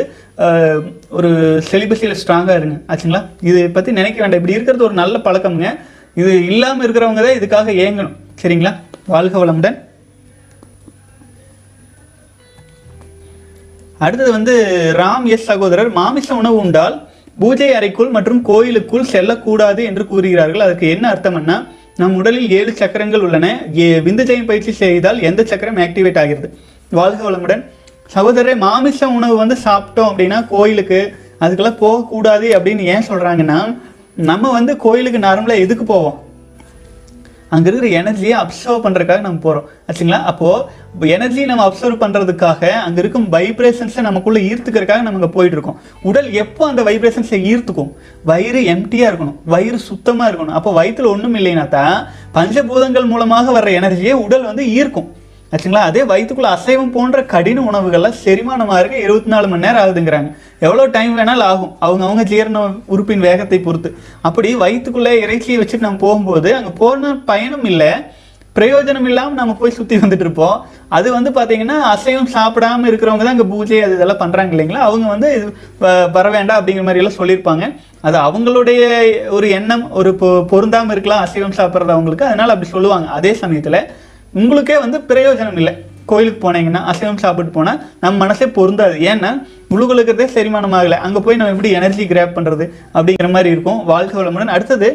ஒரு செலிபஸியில் ஸ்ட்ராங்காக இருங்க ஆச்சுங்களா. இதை பற்றி நினைக்க வேண்டாம். இப்படி இருக்கிறது ஒரு நல்ல பழக்கம்ங்க. இது இல்லாமல் இருக்கிறவங்க தான் இதுக்காக ஏங்கணும். சரிங்களா? வாழ்க வளமுடன். அடுத்தது வந்து ராம் எஸ் சகோதரர், மாமிச உணவு உண்டால் பூஜை அறைக்குள் மற்றும் கோயிலுக்குள் செல்லக்கூடாது என்று கூறுகிறார்கள். அதுக்கு என்ன அர்த்தம்னா, நம் உடலில் 7 சக்கரங்கள் உள்ளன. விந்துஜயம் பயிற்சி செய்தால் எந்த சக்கரம் ஆக்டிவேட் ஆகிறது? வாழ்க வளமுடன் சகோதரரை. மாமிச உணவு வந்து சாப்பிட்டோம் அப்படின்னா கோயிலுக்கு அதுக்கெல்லாம் போகக்கூடாது அப்படின்னு ஏன் சொல்கிறாங்கன்னா, நம்ம வந்து கோயிலுக்கு நார்மலாக எதுக்கு போவோம்? அங்கே இருக்கிற எனர்ஜியை அப்சர்வ் பண்ணுறதுக்காக நம்ம போகிறோம் ஆச்சுங்களா. அப்போது எனர்ஜியை நம்ம அப்சர்வ் பண்ணுறதுக்காக, அங்கே இருக்கும் வைப்ரேஷன்ஸை நமக்குள்ளே ஈர்த்துக்கிறதுக்காக நம்ம அங்கே போயிட்டுருக்கோம். உடல் எப்போ அந்த வைப்ரேஷன்ஸை ஈர்த்துக்கும்? வயிறு எம்டியாக இருக்கணும், வயிறு சுத்தமாக இருக்கணும். அப்போ வயிற்றில் ஒன்றும் இல்லைன்னா தான் பஞ்சபூதங்கள் மூலமாக வர்ற எனர்ஜியை உடல் வந்து ஈர்க்கும் ஆச்சுங்களா. அதே வயிற்றுக்குள்ளே அசைவம் போன்ற கடின உணவுகள்லாம் செரிமானமாக இருக்க 24 மணி நேரம் ஆகுதுங்கிறாங்க. எவ்வளோ டைம் வேணாலும் ஆகும், அவங்க ஜீரண உறுப்பின் வேகத்தை பொறுத்து. அப்படி வயிற்றுக்குள்ளே இறைச்சியை வச்சுட்டு நம்ம போகும்போது அங்கே போன பயனும் இல்லை, பிரயோஜனம் இல்லாமல் நம்ம போய் சுற்றி வந்துட்டு இருப்போம். அது வந்து பார்த்தீங்கன்னா அசைவம் சாப்பிடாமல் இருக்கிறவங்க தான் அங்கே பூஜை அது இதெல்லாம் பண்ணுறாங்க இல்லைங்களா. அவங்க வந்து இது வர வேண்டாம் அப்படிங்கிற மாதிரியெல்லாம் சொல்லியிருப்பாங்க. அது அவங்களுடைய ஒரு எண்ணம், ஒரு பொருந்தாமல் இருக்கலாம் அசைவம் சாப்பிட்றது அவங்களுக்கு, அதனால் அப்படி சொல்லுவாங்க. அதே சமயத்தில் உங்களுக்கே வந்து பிரயோஜனம் இல்லை. கோயிலுக்கு போனீங்கன்னா அசைவம் சாப்பிட்டு போனால் நம்ம மனசே பொருந்தாது. ஏன்னா உழுகுழுக்கிறதே செரிமானம் ஆகலை, அங்கே போய் நம்ம எப்படி எனர்ஜி கிராப் பண்ணுறது அப்படிங்கிற மாதிரி இருக்கும். வாழ்க்கை வளமுடன். அடுத்தது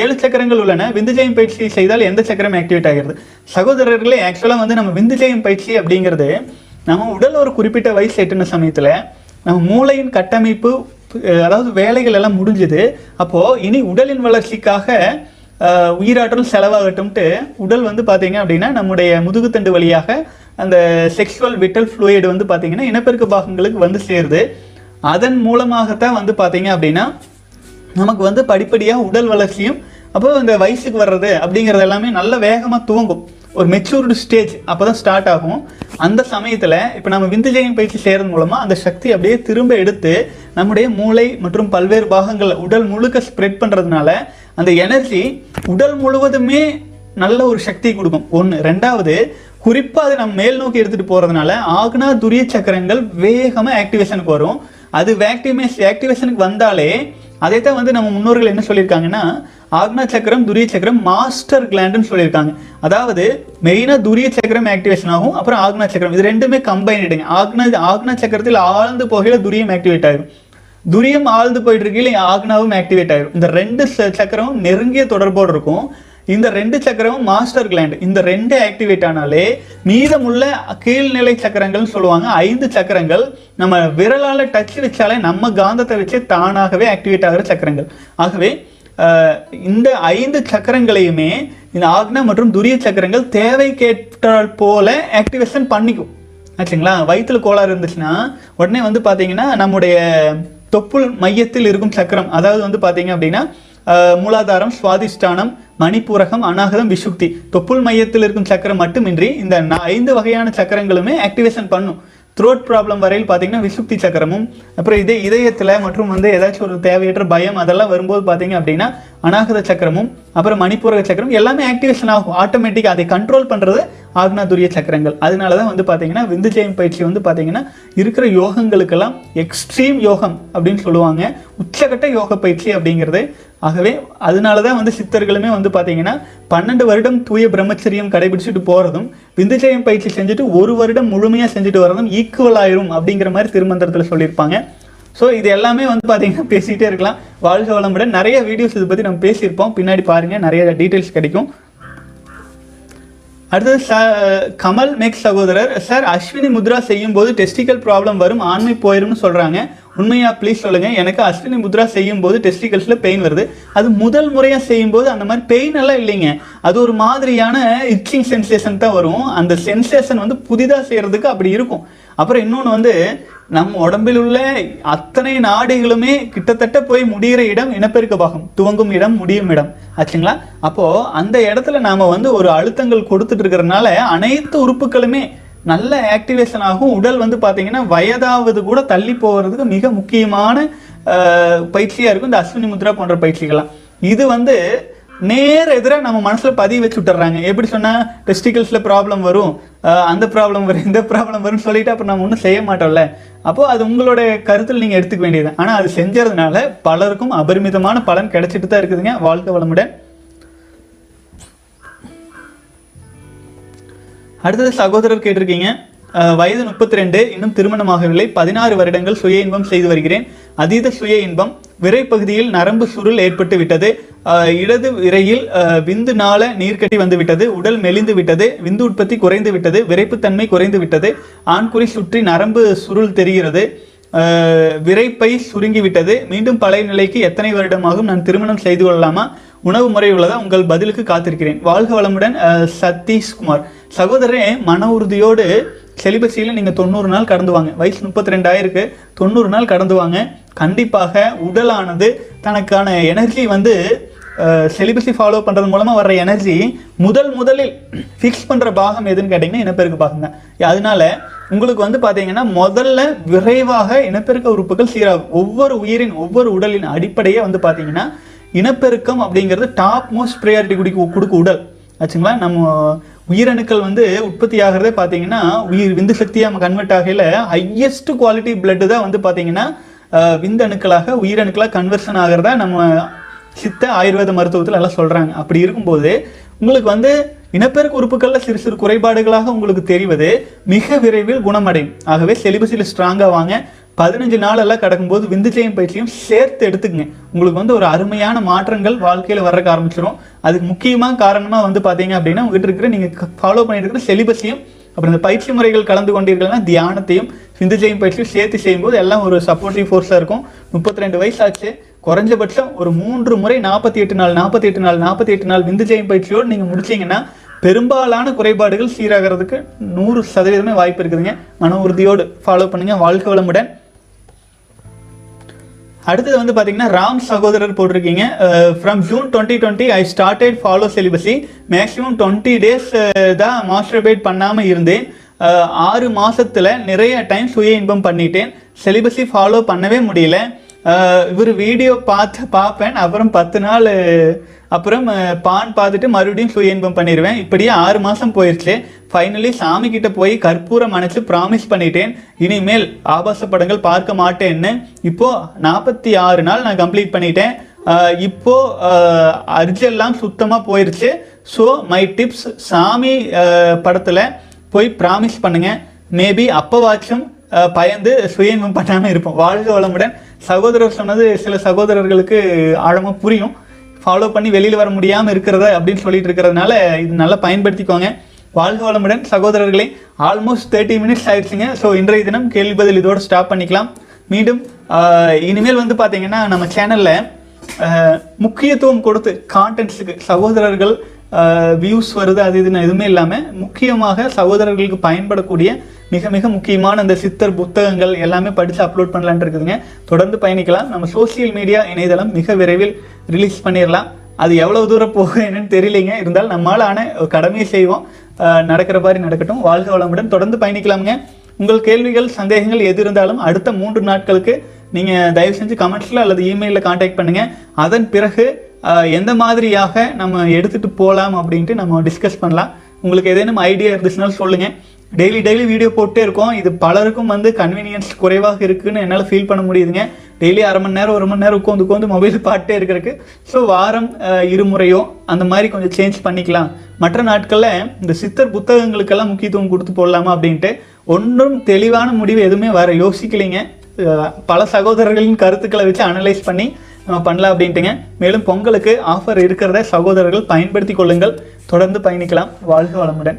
7 சக்கரங்கள் உள்ளன. விந்துஜயம் பயிற்சி செய்தால் எந்த சக்கரம் ஆக்டிவேட் ஆகிறது? சகோதரர்களே, ஆக்சுவலாக வந்து நம்ம விந்துஜயம் பயிற்சி அப்படிங்கிறது நம்ம உடல் ஒரு குறிப்பிட்ட வயசு எட்டுன சமயத்தில் நம்ம மூளையின் கட்டமைப்பு அதாவது வேலைகள் எல்லாம் முடிஞ்சுது. அப்போது இனி உடலின் வளர்ச்சிக்காக உயிராற்றல் செலவாகட்டும்ட்டு உடல் வந்து பார்த்தீங்க அப்படின்னா நம்முடைய முதுகுத்தண்டு வழியாக அந்த செக்ஷுவல் விட்டல் ஃப்ளூயிடு வந்து பார்த்தீங்கன்னா இனப்பெருக்க பாகங்களுக்கு வந்து சேருது. அதன் மூலமாகத்தான் வந்து பார்த்தீங்க அப்படின்னா நமக்கு வந்து படிப்படியாக உடல் வளர்ச்சியும் அப்போ இந்த வயசுக்கு வர்றது அப்படிங்கிறது எல்லாமே நல்ல வேகமாக துவங்கும். ஒரு மெச்சூர்டு ஸ்டேஜ் அப்போ தான் ஸ்டார்ட் ஆகும். அந்த சமயத்தில் இப்போ நம்ம விந்துஜயம் பயிற்சி செய்கிறது மூலமாக அந்த சக்தி அப்படியே திரும்ப எடுத்து நம்முடைய மூளை மற்றும் பல்வேறு பாகங்களில் உடல் முழுக்க ஸ்ப்ரெட் பண்ணுறதுனால அந்த எனர்ஜி உடல் முழுவதுமே நல்ல ஒரு சக்தி கொடுக்கும். ஒன்று. ரெண்டாவது, குறிப்பாக அது நம்ம மேல் நோக்கி எடுத்துகிட்டு போகிறதுனால ஆக்னா துரிய சக்கரங்கள் வேகமாக ஆக்டிவேஷனுக்கு வரும். அது ஆக்டிவேஷனுக்கு வந்தாலே அதைத்தான் வந்து நம்ம முன்னோர்கள் என்ன சொல்லியிருக்காங்கன்னா, ஆக்னா சக்கரம் துரிய சக்கரம் மாஸ்டர் கிளாண்டுன்னு சொல்லியிருக்காங்க. அதாவது மெயினாக துரிய சக்கரம் ஆக்டிவேஷன் ஆகும், அப்புறம் ஆக்னா சக்கரம், இது ரெண்டுமே கம்பைன் ஆகிடுங்க. ஆக்னா சக்கரத்தில் ஆழ்ந்து போகையில் துரியம் ஆக்டிவேட் ஆகிடும், துரியம் ஆழ்ந்து போயிட்டு இருக்கையில ஆக்னாவும் ஆக்டிவேட் ஆகிடும். இந்த ரெண்டு சக்கரமும் நெருங்கிய தொடர்போடு இருக்கும். இந்த ரெண்டு சக்கரமும் மாஸ்டர் கிளாண்ட். இந்த ரெண்டு ஆக்டிவேட் ஆனாலே மீதமுள்ள கீழ்நிலை சக்கரங்கள்னு சொல்லுவாங்க 5 சக்கரங்கள், நம்ம விரலால் டச் வச்சாலே நம்ம காந்தத்தை வச்சு தானாகவே ஆக்டிவேட் ஆகிற சக்கரங்கள். ஆகவே இந்த 5 சக்கரங்களையுமே இந்த ஆக்னா மற்றும் துரிய சக்கரங்கள் தேவைக்கேற்றால் போல ஆக்டிவேஷன் பண்ணிக்கும் ஆச்சுங்களா. வயிற்றுல கோளாறு இருந்துச்சுன்னா உடனே வந்து பார்த்தீங்கன்னா நம்முடைய தொப்புள் மையத்தில் இருக்கும் சக்கரம், அதாவது வந்து பார்த்தீங்க அப்படின்னா மூலாதாரம், சுவாதிஷ்டானம், மணிப்பூரகம், அநாகதம், விசுக்தி, தொப்புள் மையத்தில் இருக்கும் சக்கரம் மட்டுமின்றி இந்த 5 வகையான சக்கரங்களுமே ஆக்டிவேஷன் பண்ணும். த்ரோட் ப்ராப்ளம் வரையில் பார்த்தீங்கன்னா விசுக்தி சக்கரமும், அப்புறம் இதே இதயத்தில் மற்றும் வந்து ஏதாச்சும் ஒரு தேவையற்ற பயம் அதெல்லாம் வரும்போது பார்த்தீங்க அப்படின்னா அநாகத சக்கரமும், அப்புறம் மணிப்பூரக சக்கரம் எல்லாமே ஆக்டிவேஷன் ஆகும். ஆட்டோமேட்டிக்காக அதை கண்ட்ரோல் பண்ணுறது ஆக்னா துரிய சக்கரங்கள். அதனால தான் வந்து பார்த்தீங்கன்னா விந்துஜயம் பயிற்சி வந்து பார்த்தீங்கன்னா இருக்கிற யோகங்களுக்கெல்லாம் எக்ஸ்ட்ரீம் யோகம் அப்படின்னு சொல்லுவாங்க, உச்சகட்ட யோக பயிற்சி அப்படிங்கிறது. ஆகவே அதனால தான் வந்து சித்தர்களுமே வந்து பார்த்தீங்கன்னா 12 வருடம் தூய பிரம்மச்சரியம் கடைபிடிச்சிட்டு போகிறதும் விந்துஜயம் பயிற்சி செஞ்சுட்டு 1 வருடம் முழுமையாக செஞ்சுட்டு வர்றதும் ஈக்குவல் ஆயிரும் அப்படிங்கிற மாதிரி திருமந்திரத்தில் சொல்லியிருப்பாங்க. ஸோ இது எல்லாமே வந்து பார்த்தீங்கன்னா பேசிகிட்டே இருக்கலாம். வாழ்க வளமுடன். நிறைய வீடியோஸ் இதை பற்றி நம்ம பேசியிருப்போம், பின்னாடி பாருங்கள், நிறைய டீட்டெயில்ஸ் கிடைக்கும். அடுத்தது கமல் மேக் சகோதரர், சார் அஸ்வினி முத்ரா செய்யும் போது டெஸ்டிக்கல் ப்ராப்ளம் வரும், ஆண்மை போயிரும்னு சொல்கிறாங்க, உண்மையாக ப்ளீஸ் சொல்லுங்கள். எனக்கு அஸ்வினி முத்ரா செய்யும் போது டெஸ்டிகல்ஸில் பெயின் வருது. அது முதல் முறையாக செய்யும்போது அந்த மாதிரி பெயின் எல்லாம் இல்லைங்க, அது ஒரு மாதிரியான இச்சிங் சென்சேஷன் தான் வரும். அந்த சென்சேஷன் வந்து புதிதாக செய்கிறதுக்கு அப்படி இருக்கும். அப்புறம் இன்னொன்று வந்து நம்ம உடம்பில் உள்ள அத்தனை நாடுகளுமே கிட்டத்தட்ட போய் முடிகிற இடம் இனப்பெருக்க பாகம், துவங்கும் இடம், முடியும் இடம் ஆச்சுங்களா. அப்போது அந்த இடத்துல நாம் வந்து ஒரு அழுத்தங்கள் கொடுத்துட்டு இருக்கிறதுனால அனைத்து உறுப்புகளுமே நல்ல ஆக்டிவேஷன் ஆகும். உடல் வந்து பார்த்தீங்கன்னா வயதாவது கூட தள்ளி போகிறதுக்கு மிக முக்கியமான பயிற்சியாக இருக்கும் இந்த அஸ்வினி முத்ரா போன்ற பயிற்சிகள்லாம். இது வந்து நேர் எதிராக நம்ம மனசில் பதிவு வச்சு விட்டுறாங்க. எப்படி சொன்னால் டெஸ்டிகல்ஸில் ப்ராப்ளம் வரும், அந்த ப்ராப்ளம் வரும், இந்த ப்ராப்ளம் வரும்னு சொல்லிவிட்டு அப்புறம் நம்ம ஒன்றும் செய்ய மாட்டோம்ல. அப்போது அது உங்களுடைய கருத்தில் நீங்கள் எடுத்துக்க வேண்டியது. ஆனால் அது செஞ்சதுனால பலருக்கும் அபரிமிதமான பலன் கிடைச்சிட்டு தான் இருக்குதுங்க. வாழ்க்கை வளமுடன். அடுத்தது சகோதரர் கேட்டிருக்கீங்க, வயது 32, இன்னும் திருமணமாகவில்லை, 16 வருடங்கள் சுய இன்பம் செய்து வருகிறேன். அதீத சுய இன்பம். விரைப்பகுதியில் நரம்பு சுருள் ஏற்பட்டு விட்டது. இடது விரையில் விந்து நாள நீர்க்கட்டி வந்துவிட்டது. உடல் மெலிந்து விட்டது. விந்து உற்பத்தி குறைந்து விட்டது. விரைப்புத்தன்மை குறைந்து விட்டது. ஆண்குறி சுற்றி நரம்பு சுருள் தெரிகிறது. விரைப்பை சுருங்கிவிட்டது. மீண்டும் பழைய நிலைக்கு எத்தனை வருடமாகும்? நான் திருமணம் செய்து கொள்ளலாமா? உணவு முறை உள்ளதா? உங்கள் பதிலுக்கு காத்திருக்கிறேன். வாழ்க வளமுடன், சதீஷ்குமார். சகோதரே, மன உறுதியோடு செலிபஸியில் நீங்கள் 90 நாள் கடந்து வாங்க. வயசு 32 ஆயிருக்கு, 90 நாள் கடந்து வாங்க. கண்டிப்பாக உடலானது தனக்கான எனர்ஜி வந்து செலிபஸி ஃபாலோ பண்ணுறது மூலமாக வர்ற எனர்ஜி முதலில் ஃபிக்ஸ் பண்ணுற பாகம் எதுன்னு கேட்டிங்கன்னா இனப்பெருக்கு பாகம் தான். அதனால உங்களுக்கு வந்து பார்த்தீங்கன்னா முதல்ல விரைவாக இனப்பெருக்க உறுப்புகள் சீராகும். ஒவ்வொரு உடலின் அடிப்படையே வந்து பார்த்தீங்கன்னா இனப்பெருக்கம் அப்படிங்கிறது டாப் மோஸ்ட் ப்ரையாரிட்டி கொடுக்க உடல் ஆச்சுங்களா. நம்ம உயிரணுக்கள் வந்து உற்பத்தி ஆகிறதே பார்த்தீங்கன்னா விந்து சக்தியாக கன்வெர்ட் ஆகையில் ஹையஸ்ட் குவாலிட்டி பிளட்டு தான் வந்து பார்த்தீங்கன்னா விந்தணுக்களாக உயிரணுக்களாக கன்வர்ஷன் ஆகிறதா நம்ம சித்த ஆயுர்வேத மருத்துவத்தில் எல்லாம் சொல்கிறாங்க. அப்படி இருக்கும்போது உங்களுக்கு வந்து இனப்பெருக்க உறுப்புகளில் சிறு சிறு குறைபாடுகளாக உங்களுக்கு தெரிவது மிக விரைவில் குணமடையும். ஆகவே செலிபஸில் ஸ்ட்ராங்காக வாங்க. 15 நாளெல்லாம் கிடக்கும்போது விந்துச்சயம் பயிற்சியும் சேர்த்து எடுத்துக்கங்க. உங்களுக்கு வந்து ஒரு அருமையான மாற்றங்கள் வாழ்க்கையில் வர்றதுக்கு ஆரம்பிச்சிடும். அதுக்கு முக்கியமாக காரணமாக வந்து பார்த்தீங்க அப்படின்னா உங்கள்கிட்ட இருக்கிற நீங்கள் ஃபாலோ பண்ணிட்டு இருக்கிற செலிபஸையும் அப்புறம் இந்த பயிற்சி முறைகள் கலந்து கொண்டீர்கள்னா தியானத்தையும் விந்துச்சயம் பயிற்சியும் சேர்த்து செய்யும்போது எல்லாம் ஒரு சப்போர்ட்டிவ் ஃபோர்ஸாக இருக்கும். 32 வயசு ஆச்சு, குறைஞ்சபட்சம் ஒரு 3 முறை 48 நாள் விந்துச்சயம் பயிற்சியோடு நீங்கள் முடிச்சிங்கன்னா பெரும்பாலான குறைபாடுகள் சீராகிறதுக்கு 100% வாய்ப்பு இருக்குதுங்க. மன உறுதியோடு ஃபாலோ பண்ணுங்கள். வாழ்க வளமுடன். அடுத்தது வந்து பார்த்தீங்கன்னா ராம் சகோதரர் போட்டிருக்கீங்க. From June 2020 I started follow செலிபஸி. Maximum 20 days தான் மாஸ்டர்பேட் பண்ணாமல் இருந்தேன். 6 மாதத்தில் நிறைய டைம் சுய இன்பம் பண்ணிட்டேன். செலிபஸி ஃபாலோ பண்ணவே முடியல. இவர் வீடியோ பார்ப்பேன், அப்புறம் 10 நாள் அப்புறம் பான் பார்த்துட்டு மறுபடியும் சுய இன்பம் பண்ணிடுவேன். இப்படியே 6 மாதம் போயிடுச்சு. ஃபைனலி சாமி கிட்ட போய் கற்பூரம் அணைச்சு ப்ராமிஸ் பண்ணிட்டேன், இனிமேல் ஆபாச படங்கள் பார்க்க மாட்டேன்னு. இப்போது 46 நாள் நான் கம்ப்ளீட் பண்ணிட்டேன். இப்போது அர்ஜெல்லாம் சுத்தமாக போயிடுச்சு. ஸோ மை டிப்ஸ், சாமி படத்தில் போய் ப்ராமிஸ் பண்ணுங்கள். மேபி அப்போவாச்சும் பயந்து சுய இன்பம் பண்ணாமல் இருப்போம். வாழ்க வளமுடன். சகோதரர் சொன்னது சில சகோதரர்களுக்கு ஆழமாக புரியும். ஃபாலோ பண்ணி வெளியில் வர முடியாமல் இருக்கிறத அப்படின்னு சொல்லிட்டு இருக்கிறதுனால இது நல்லா பயன்படுத்திக்கோங்க. வாழ்க வளமுடன் சகோதரர்களே. ஆல்மோஸ்ட் 30 மினிட்ஸ் ஆயிடுச்சுங்க. ஸோ இன்றைய தினம் கேள்வி பதில் இதோடு ஸ்டாப் பண்ணிக்கலாம். மீண்டும் இனிமேல் வந்து பார்த்தீங்கன்னா நம்ம சேனலில் முக்கியத்துவம் கொடுத்து கான்டென்ட்ஸுக்கு சகோதரர்கள் வியூஸ் வருது அது இதுன்னு எதுவுமே இல்லாமல் முக்கியமாக சகோதரர்களுக்கு பயன்படக்கூடிய மிக மிக முக்கியமான அந்த சித்தர் புத்தகங்கள் எல்லாமே படித்து அப்லோட் பண்ணலான் இருக்குதுங்க. தொடர்ந்து பயணிக்கலாம். நம்ம சோசியல் மீடியா இணையதளம் மிக விரைவில் ரிலீஸ் பண்ணிடலாம். அது எவ்வளோ தூரம் போகும் என்னன்னு தெரியலைங்க. இருந்தாலும் நம்மளால் ஆன கடமையை செய்வோம். நடக்கிற மாதிரி நடக்கட்டும். வாழ்க வளமுடன். தொடர்ந்து பயணிக்கலாமுங்க. உங்கள் கேள்விகள் சந்தேகங்கள் எது இருந்தாலும் அடுத்த 3 நாட்களுக்கு நீங்கள் தயவு செஞ்சு கமெண்ட்ஸில் அல்லது இமெயிலில் காண்டாக்ட் பண்ணுங்கள். அதன் பிறகு எந்த மாதிரியாக நம்ம எடுத்துகிட்டு போகலாம் அப்படின்ட்டு நம்ம டிஸ்கஸ் பண்ணலாம். உங்களுக்கு ஏதேனும் ஐடியா இருந்துச்சுனாலும் சொல்லுங்கள். டெய்லி வீடியோ போட்டே இருக்கோம். இது பலருக்கும் வந்து கன்வீனியன்ஸ் குறைவாக இருக்குதுன்னு என்னால் ஃபீல் பண்ண முடியுதுங்க. டெய்லி 1/2 மணி நேரம் 1 மணி நேரம் உட்காந்து மொபைல் பாட்டே இருக்கிறதுக்கு. ஸோ வாரம் 2 முறையோ அந்த மாதிரி கொஞ்சம் சேஞ்ச் பண்ணிக்கலாம். மற்ற நாட்களில் இந்த சித்தர் புத்தகங்களுக்கெல்லாம் முக்கியத்துவம் கொடுத்து போடலாமா அப்படின்ட்டு ஒன்றும் தெளிவான முடிவு எதுவுமே யோசிக்கலைங்க. பல சகோதரர்களின் கருத்துக்களை வச்சு அனலைஸ் பண்ணி நம்ம பண்ணலாம் அப்படின்ட்டுங்க. மேலும் பொங்கலுக்கு ஆஃபர் இருக்கிறத சகோதரர்கள் பயன்படுத்தி கொள்ளுங்கள். தொடர்ந்து பயணிக்கலாம். வாழ்க வளமுடன்.